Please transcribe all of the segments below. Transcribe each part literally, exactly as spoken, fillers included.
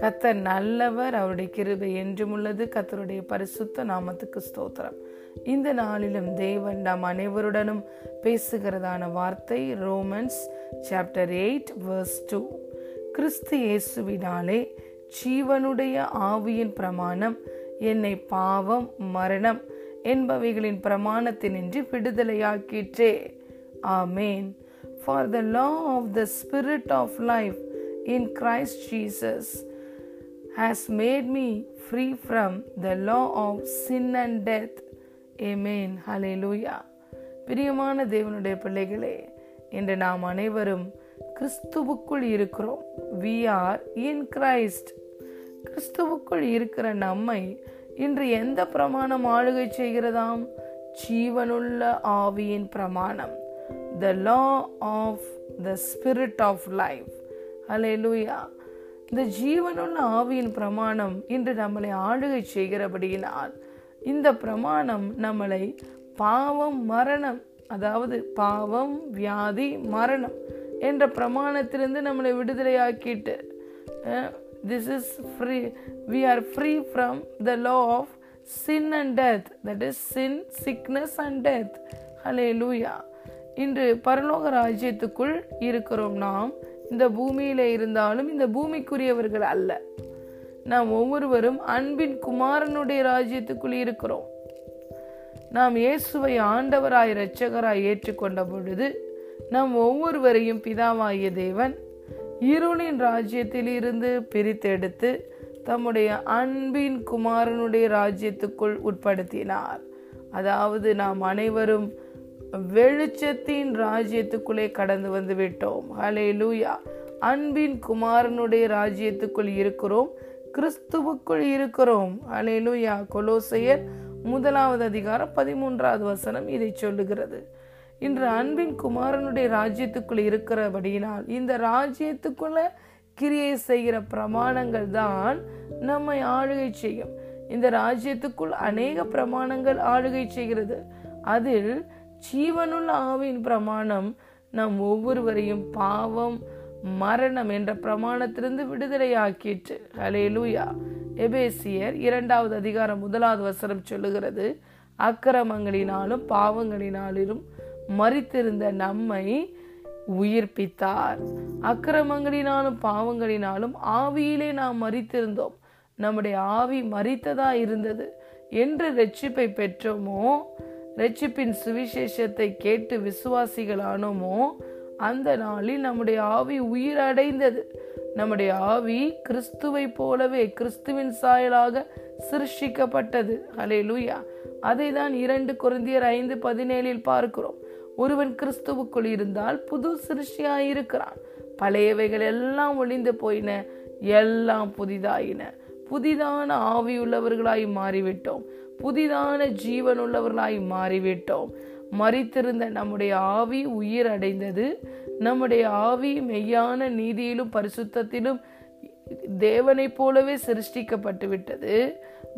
கர்த்தர் நல்லவர், அவருடைய கிருபை என்றும் உள்ளது. கர்த்தருடைய பரிசுத்த நாமத்துக்கு ஸ்தோத்திரம். இந்த நாளிலும் தேவன் நாம் அனைவருடனும் பேசுகிறதான வார்த்தை Romans chapter eight verse two. கிறிஸ்து இயேசுவினாலே ஜீவனுடைய ஆவியின் பிரமாணம் என்னை பாவம், மரணம் என்பவைகளின் பிரமாணத்தினின்று விடுதலையாக்கிற்றே. ஆமேன். For the law of the Spirit of life in Christ Jesus has made me free from the law of sin and death. Amen. Hallelujah. பிரியமான தேவனுடைய பிள்ளைகளே, இன்று நாம் அனைவரும் கிறிஸ்துவுக்குள் இருக்கிறோம். We are in Christ. கிறிஸ்துவுக்குள் இருக்கிற நம்மை இன்று எந்த பிரமாணம் ஆளுகை செய்கிறதாம்? ஜீவனுள்ள ஆவியின் பிரமாணம், the law of the Spirit of life. Hallelujah. இந்த ஜீவனுள்ள ஆவியின் பிரமாணம் இன்று நம்மளை ஆளுகை செய்கிறபடியினால், இந்த பிரமாணம் நம்மளை பாவம், மரணம், அதாவது பாவம், வியாதி, மரணம் என்ற பிரமாணத்திலிருந்து நம்மளை விடுதலையாக்கிட்டு, this is free, we are free from the law of sin and death, that is sin, sickness and death. Hallelujah. இன்று பரலோக ராஜ்யத்துக்குள் இருக்கிறோம். நாம் இந்த பூமியில இருந்தாலும் இந்த பூமிக்குரியவர்கள் அல்ல. நாம் ஒவ்வொருவரும் அன்பின் குமாரனுடைய ராஜ்யத்துக்குள் இருக்கிறோம். நாம் இயேசுவை ஆண்டவராய் இரட்சகராய் ஏற்றுக்கொண்ட பொழுது நாம் ஒவ்வொருவரையும் பிதாவாகிய தேவன் இருளின் ராஜ்யத்தில் இருந்து பிரித்தெடுத்து தம்முடைய அன்பின் குமாரனுடைய ராஜ்யத்துக்குள் உட்படுத்தினார். அதாவது நாம் அனைவரும் வெளிச்சத்தின் ராஜ்யத்துக்குள்ளே கடந்து வந்து விட்டோம். ஹல்லேலூயா. அன்பின் குமாரனுடைய ராஜ்யத்துக்குள் இருக்கிறோம், கிறிஸ்துவுக்குள் இருக்கிறோம். ஹல்லேலூயா. கொலோசையர் முதலாவது அதிகாரம் பதிமூன்றாவது வசனம் இதை சொல்லுகிறது. இன்று அன்பின் குமாரனுடைய ராஜ்யத்துக்குள் இருக்கிறபடியினால் இந்த ராஜ்யத்துக்குள்ள கிரியை செய்கிற பிரமாணங்கள் தான் நம்மை ஆளுகை செய்யும். இந்த ராஜ்யத்துக்குள் அநேக பிரமாணங்கள் ஆளுகை செய்கிறது. அதில் ஜீவனுள்ள ஆவியின் பிரமாணம் நாம் ஒவ்வொருவரையும் பாவம், மரணம் என்ற பிரமாணத்திலிருந்து விடுதலையாக்கிற்று. ஹல்லேலூயா. எபேசியர் இரண்டாவது அதிகாரம் முதலாவது வசனம் சொல்லுகிறது, அக்கிரமங்களினாலும் பாவங்களினாலும் மரித்திருந்த நம்மை உயிர்ப்பித்தார். அக்கிரமங்களினாலும் பாவங்களினாலும் ஆவியிலே நாம் மரித்திருந்தோம். நம்முடைய ஆவி மரித்ததா இருந்தது. என்று இரட்சிப்பை பெற்றோமோ, இரட்சிப்பின் சுவிசேஷத்தை கேட்டு விசுவாசிகளானோமோ அந்த நாளில் நம்முடைய ஆவி உயிரடைந்தது. நம்முடைய ஆவி கிறிஸ்துவை போலவே கிறிஸ்துவின் சாயலாக சிருஷ்டிக்கப்பட்டது. ஹல்லேலூயா. அதை தான் இரண்டு கொரிந்தியர் ஐந்து பதினேழில் பார்க்கிறோம். ஒருவன் கிறிஸ்துவுக்குள் இருந்தால் புது சிருஷ்டியாயிருக்கிறான், பழையவைகள் எல்லாம் ஒழிந்து போயின, எல்லாம் புதிதாயின. புதிதான ஆவியுள்ளவர்களாய் மாறிவிட்டோம், புதிதான ஜீவனுள்ளவர்களாய் மாறிவிட்டோம். மரித்திருந்த நம்முடைய ஆவி உயிர் அடைந்தது. நம்முடைய ஆவி மெய்யான நீதியிலும் பரிசுத்தத்திலும் தேவனை போலவே சிருஷ்டிக்கப்பட்டு விட்டது.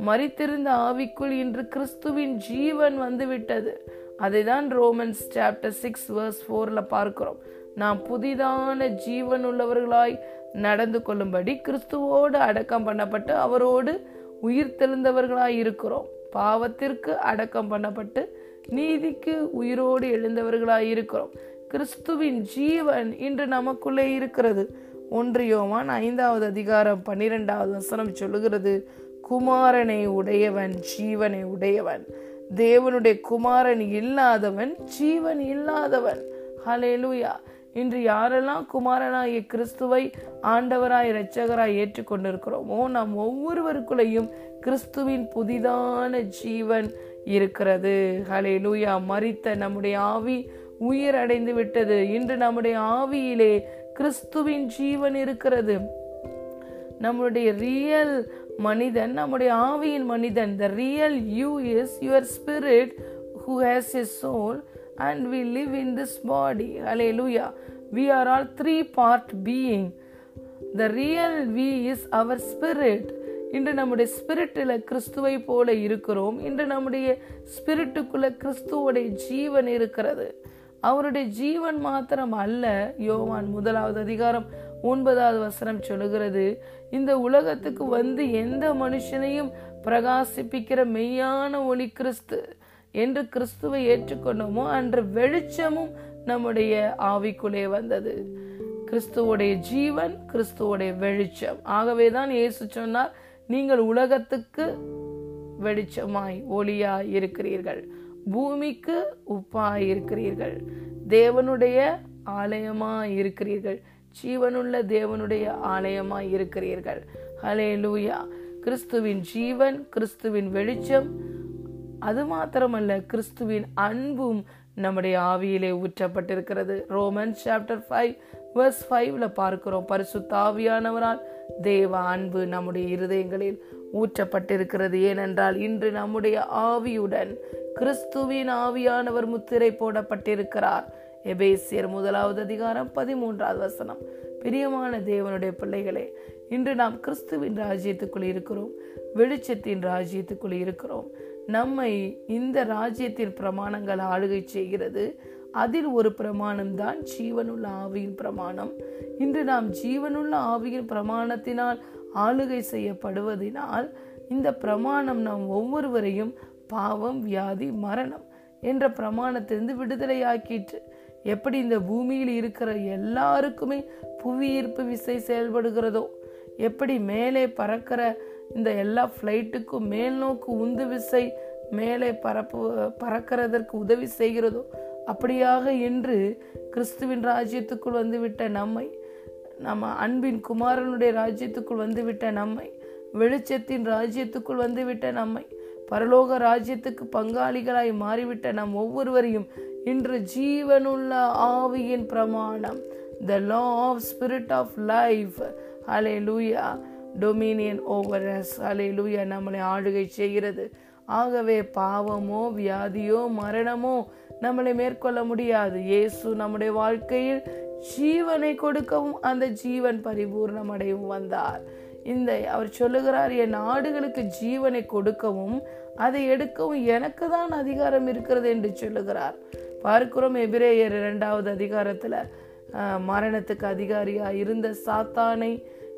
மரித்திருந்த ஆவிக்குள் இன்று கிறிஸ்துவின் ஜீவன் வந்துவிட்டது. அதைதான் ரோமன்ஸ் சாப்டர் சிக்ஸ் வேர்ஸ் ஃபோர்ல பார்க்கிறோம். நாம் புதிதான ஜீவனுள்ளவர்களாய் நடந்து கொள்ளும்படி கிறிஸ்துவோடு அடக்கம் பண்ணப்பட்டு அவரோடு உயிர் தெழுந்தவர்களாய் இருக்கிறோம். பாவத்திற்கு அடக்கம் பண்ணப்பட்டு நீதிக்கு உயிரோடு எழுந்தவர்களாய் இருக்கிறோம். கிறிஸ்துவின் ஜீவன் இன்று நமக்குள்ளே இருக்கிறது. ஒன்று யோவான் ஐந்தாவது அதிகாரம் பன்னிரெண்டாவது வசனம் சொல்லுகிறது, குமாரனை உடையவன் ஜீவனை உடையவன், தேவனுடைய குமாரன் இல்லாதவன் ஜீவன் இல்லாதவன். ஹல்லேலூயா. இன்று யாரெல்லாம் குமாரனாகிய கிறிஸ்துவை ஆண்டவராய் இரட்சகராய் ஏற்றுக்கொண்டிருக்கிறோமோ நாம் ஒவ்வொருவருக்குள்ளேயும் கிறிஸ்துவின் புதிதான ஜீவன் இருக்கிறது. ஹல்லேலூயா. மரித்த நம்முடைய ஆவி உயிர் அடைந்து விட்டது. இன்று நம்முடைய ஆவியிலே கிறிஸ்துவின் ஜீவன் இருக்கிறது. நம்முடைய ரியல் மனிதன், நம்முடைய ஆவியின் மனிதன், the real you is your spirit who has a soul and we live in this body. Hallelujah. We are all three part being. The real we is our spirit. இன்று நம்முடைய ஸ்பிரிட்டில் கிறிஸ்துவை போல இருக்கிறோம். இன்று நம்முடைய ஸ்பிரிட்டுக்குள்ள கிறிஸ்துவோடைய ஜீவன் இருக்கிறது. அவருடைய ஜீவன் மாத்திரம் அல்ல. யோவான் முதலாவது அதிகாரம் ஒன்பதாவது வசனம் சொல்லுகிறது, இந்த உலகத்துக்கு வந்து எந்த மனுஷனையும் பிரகாசிப்பிக்கிற மெய்யான ஒளி கிறிஸ்து. என்று கிறிஸ்துவை ஏற்றுக்கொண்டோமோ அன்று வெளிச்சமும் நம்முடைய ஆவிக்குள்ளே வந்தது. கிறிஸ்துவோடைய ஜீவன், கிறிஸ்துவோடைய வெளிச்சம். ஆகவேதான் இயேசு சொன்னார், நீங்கள் உலகத்துக்கு வெளிச்சமாய் ஒளியாய் இருக்கிறீர்கள், பூமிக்கு உப்பாய் இருக்கிறீர்கள், தேவனுடைய ஆலயமாய் இருக்கிறீர்கள், ஜீவனுள்ள தேவனுடைய ஆலயமாய் இருக்கிறீர்கள். ஹல்லேலூயா. கிறிஸ்துவின் ஜீவன், கிறிஸ்துவின் வெளிச்சம், அது மாத்திரமல்ல கிறிஸ்துவின் அன்பும் நம்முடைய ஆவியிலே ஊற்றப்பட்டிருக்கிறது. ரோமன்ஸ் சாப்டர் ஃபைவ் வெர்ஸ் ஃபைவ்ல பார்க்கிறோம், பரிசுத்த ஆவியானவரால் தேவ அன்பு நம்முடைய இருதயங்களில் ஊற்றப்பட்டிருக்கிறது. ஏனென்றால் இன்று நம்முடைய ஆவியுடன் கிறிஸ்துவின் ஆவியானவர் முத்திரை போடப்பட்டிருக்கிறார். எபேசியர் முதலாவது அதிகாரம் பதிமூன்றாவது வசனம். பிரியமான தேவனுடைய பிள்ளைகளே, இன்று நாம் கிறிஸ்துவின் ராஜ்யத்துக்குள் இருக்கிறோம், வெளிச்சத்தின் ராஜ்யத்துக்குள் இருக்கிறோம். நம்மை இந்த ராஜ்யத்தின் பிரமாணங்கள் ஆளுகை செய்கிறது. அதில் ஒரு பிரமாணம் தான் ஜீவனுள்ள ஆவியின் பிரமாணம். இன்று நாம் ஜீவனுள்ள ஆவியின் பிரமாணத்தினால் ஆளுகை செய்யப்படுவதினால் இந்த பிரமாணம் நாம் ஒவ்வொருவரையும் பாவம், வியாதி, மரணம் என்ற பிரமாணத்திலிருந்து விடுதலையாக்கிற்று. எப்படி இந்த பூமியில் இருக்கிற எல்லாருக்குமே புவியீர்ப்பு விசை செயல்படுகிறதோ, எப்படி மேலே பறக்கிற இந்த எல்லா ஃப்ளைட்டுக்கும் மேல் நோக்கு உந்து விசை மேலே பரப்பு பறக்கிறதற்கு உதவி செய்கிறதோ, அப்படியாக இன்று கிறிஸ்துவின் ராஜ்யத்துக்குள் வந்துவிட்ட நம்மை, நம்ம அன்பின் குமாரனுடைய ராஜ்யத்துக்குள் வந்துவிட்ட நம்மை, வெளிச்சத்தின் ராஜ்யத்துக்குள் வந்துவிட்ட நம்மை, பரலோக ராஜ்யத்துக்கு பங்காளிகளாய் மாறிவிட்ட நம் ஒவ்வொருவரையும் இன்று ஜீவனுள்ள ஆவியின் பிரமாணம், the law of spirit of life, hallelujah, dominion over us, hallelujah, நம்மளை ஆளுகை செய்கிறது. ஆகவே பாவமோ, வியாதியோ, மரணமோ நம்மளை மேற்கொள்ள முடியாது. இயேசு நம்முடைய வாழ்க்கையில் ஜீவனை கொடுக்கவும் அந்த ஜீவன் பரிபூர்ணம் அடையும் வந்தார். இந்த அவர் சொல்லுகிறார், என் ஆடுகளுக்கு ஜீவனை கொடுக்கவும் அதை எடுக்கவும் எனக்கு தான் அதிகாரம் இருக்கிறது என்று சொல்லுகிறார். பார்க்கிறோம் எபிரேயர் இரண்டாவது அதிகாரத்துல மரணத்துக்கு அதிகாரியா இருந்த சாத்தானை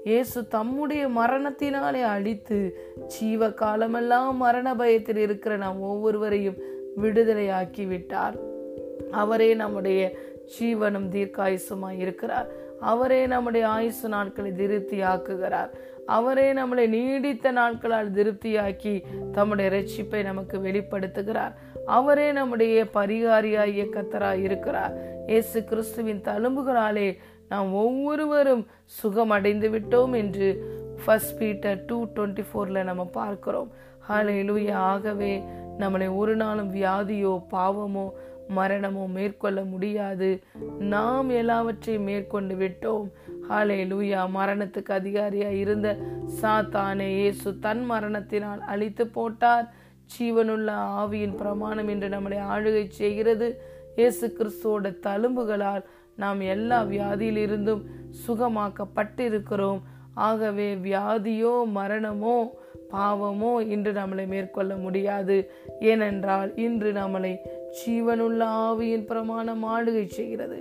இயேசு தம்முடைய மரணத்தினாலே அழித்து ஜீவ காலமெல்லாம் மரண பயத்தில் இருக்கிற நாம் ஒவ்வொருவரையும் விடுதலையாக்கி விட்டார். அவரே நம்முடைய ஜீவனும் தீர்க்காயுசுமாய் இருக்கிறார். அவரே நம்முடைய ஆயுசு நாட்களை திருப்தி ஆக்குகிறார். அவரே நம்மளை நீடித்த நாட்களால் திருப்தியாக்கி தம்முடைய இரட்சிப்பை நமக்கு வெளிப்படுத்துகிறார். அவரே நம்முடைய பரிகாரியாகிய கர்த்தராய் இருக்கிறார். இயேசு கிறிஸ்துவின் தழும்புகளாலே நாம் ஒவ்வொருவரும் சுகம் அடைந்து விட்டோம் என்று ஃபர்ஸ்ட் பீட்டர் டூ டுவெண்ட்டி ஃபோர்ல நம்ம பார்க்கிறோம். ஹல்லேலூயா. ஆகவே நம்மளை ஒரு நாளும் வியாதியோ, பாவமோ, மரணமோ மேற்கொள்ள முடியாது. நாம் எல்லாவற்றையும் மேற்கொண்டு விட்டோம். ஹல்லேலூயா. மரணத்துக்கு அதிகாரியாய் இருந்த சாத்தானை இயேசு தன் மரணத்தினால் அழித்து போட்டார். ஜீவனுள்ள ஆவியின் பிரமாணம் என்று நம்மளை ஆளுகை செய்கிறது. இயேசு கிறிஸ்துவோட தழும்புகளால் நாம் எல்லா வியாதியிலிருந்தும் சுகமாக்கப்பட்டிருக்கிறோம். ஆகவே வியாதியோ, மரணமோ, பாவமோ இன்று நம்மளை மேற்கொள்ள முடியாது. ஏனென்றால் இன்று நம்மளை ஜீவனுள்ள ஆவியின் பிரமாணம் ஆளுகை செய்கிறது.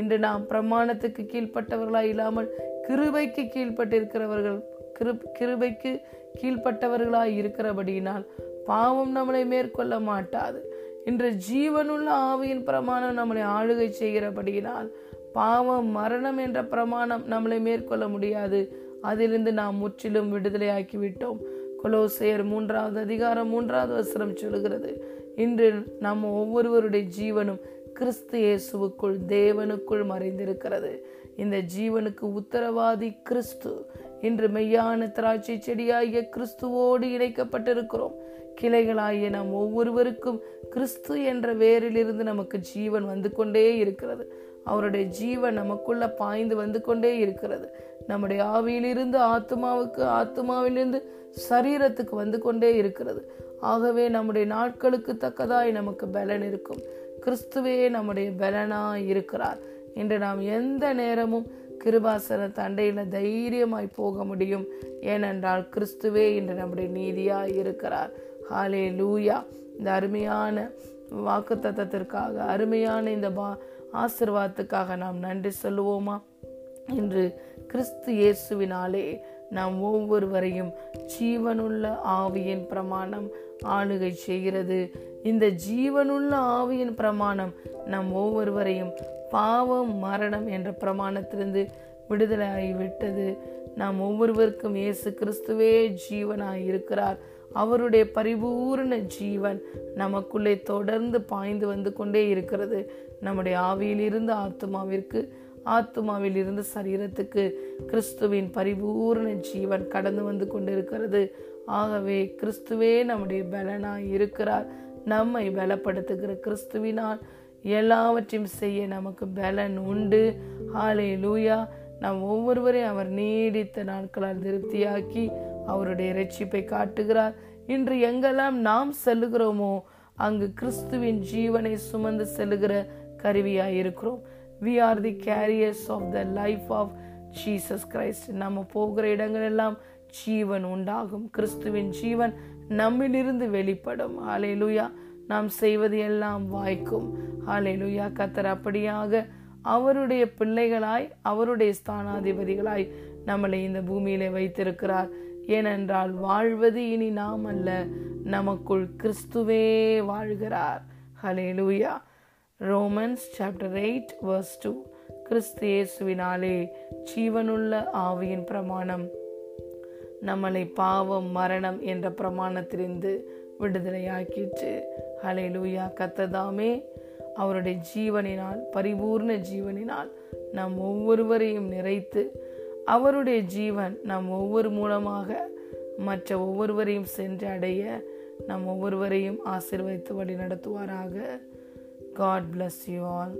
இன்று நாம் பிரமாணத்துக்கு கீழ்ப்பட்டவர்களாய் இல்லாமல் கிருபைக்கு கீழ்பட்டிருக்கிறவர்கள் கிரு கிருபைக்கு கீழ்பட்டவர்களாய் இருக்கிறபடியினால் பாவம் நம்மளை மேற்கொள்ள மாட்டாது. இன்று ஜீவனுள்ள ஆவியின் பிரமாணம் நம்மளை ஆளுகை செய்கிறபடியினால் பாவம், மரணம் என்ற பிரமாணம் நம்மளை மேற்கொள்ள முடியாது. அதிலிருந்து நாம் முற்றிலும் விடுதலையாக்கி விட்டோம். கொலோசையர் மூன்றாவது அதிகாரம் மூன்றாவது வசனம் சொல்லுகிறது, இன்று நம்ம ஒவ்வொருவருடைய ஜீவனும் கிறிஸ்து இயேசுவுக்குள் தேவனுக்குள் மறைந்திருக்கிறது. இந்த ஜீவனுக்கு உத்தரவாதி கிறிஸ்து. இன்று மெய்யான திராட்சை செடியாகிய கிறிஸ்துவோடு இணைக்கப்பட்டிருக்கிறோம். கிளைகளாகிய நாம் ஒவ்வொருவருக்கும் கிறிஸ்து என்ற வேரிலிருந்து நமக்கு ஜீவன் வந்து கொண்டே இருக்கிறது. அவருடைய ஜீவன் நமக்குள்ள பாய்ந்து வந்து கொண்டே இருக்கிறது. நம்முடைய ஆவியிலிருந்து ஆத்மாவுக்கு, ஆத்மாவிலிருந்து சரீரத்துக்கு வந்து கொண்டே இருக்கிறது. ஆகவே நம்முடைய நாட்களுக்கு தக்கதாய் நமக்கு பலன் இருக்கும். கிறிஸ்துவே நம்முடைய பலனாய் இருக்கிறார். இன்று நாம் எந்த நேரமும் கிருபாசன தண்டையில தைரியமாய் போக முடியும். ஏனென்றால் கிறிஸ்துவே இன்று நம்முடைய நீதியாய் இருக்கிறார். ஹல்லேலூயா. இந்த அருமையான வாக்குத்தத்தத்திற்காக, அருமையான இந்த பா ஆசீர்வாதத்துக்காக நாம் நன்றி சொல்லுவோமா? இன்று கிறிஸ்து இயேசுவினாலே நாம் ஒவ்வொருவரையும் ஜீவனுள்ள ஆவியின் பிரமாணம் ஆளுகை செய்கிறது. இந்த ஜீவனுள்ள ஆவியின் பிரமாணம் நாம் ஒவ்வொருவரையும் பாவம், மரணம் என்ற பிரமாணத்திலிருந்து விடுதலையாகிவிட்டது. நாம் ஒவ்வொருவருக்கும் இயேசு கிறிஸ்துவே ஜீவனாய் இருக்கிறார். அவருடைய பரிபூரண ஜீவன் நமக்குள்ளே தொடர்ந்து பாய்ந்து வந்து கொண்டே இருக்கிறது. நம்முடைய ஆவியிலிருந்து ஆத்துமாவிற்கு, ஆத்துமாவில் இருந்து சரீரத்துக்கு கிறிஸ்துவின் பரிபூரண ஜீவன் கடந்து வந்து கொண்டிருக்கிறது. ஆகவே கிறிஸ்துவே நம்முடைய பலனாய் இருக்கிறார். நம்மை பலப்படுத்துகிற கிறிஸ்துவினால் எல்லாவற்றையும் செய்ய நமக்கு பலன் உண்டு. ஹல்லேலூயா! நாம் ஒவ்வொருவரையும் அவர் நீடித்த நாட்களால் திருப்தியாக்கி அவருடைய இரட்சிப்பை காட்டுகிறார். இன்று எங்கெல்லாம் நாம் செல்லுகிறோமோ அங்கு கிறிஸ்துவின் ஜீவனை சுமந்து செல்லுகிற கருவியாய் இருக்கிறோம். We are the carriers of the life of Jesus Christ. நம்ம போகிற இடங்கள் எல்லாம் ஜீவன் உண்டாகும். கிறிஸ்துவின் ஜீவன் நம்மிலிருந்து வெளிப்படும். ஹல்லேலூயா! நாம் செய்வது எல்லாம் வாய்க்கும். ஹல்லேலூயா! கர்த்தர் அப்படியாக அவருடைய பிள்ளைகளாய், அவருடைய ஸ்தானாதிபதிகளாய் நம்மளை இந்த பூமியிலே வைத்திருக்கிறார். ஏனென்றால் வாழ்வது இனி நாம் அல்ல, நமக்குள் கிறிஸ்துவே வாழ்கிறார். Hallelujah! Romans chapter eight verse two. கிறிஸ்து இயேசுவினாலே ஜீவனுள்ள ஆவியின் பிரமாணம் நம்மளை பாவம், மரணம் என்ற பிரமாணத்திலிருந்து விடுதலையாக்கிட்டு. ஹல்லேலூயா! கர்த்தர்தாமே அவருடைய ஜீவனினால், பரிபூர்ண ஜீவனினால் நாம் ஒவ்வொருவரையும் நிறைத்து, அவருடைய ஜீவன் நாம் ஒவ்வொரு மூலமாக மற்ற ஒவ்வொருவரையும் சென்று அடைய நாம் ஒவ்வொருவரையும் ஆசீர்வதித்து வழி நடத்துவாராக. God bless you all.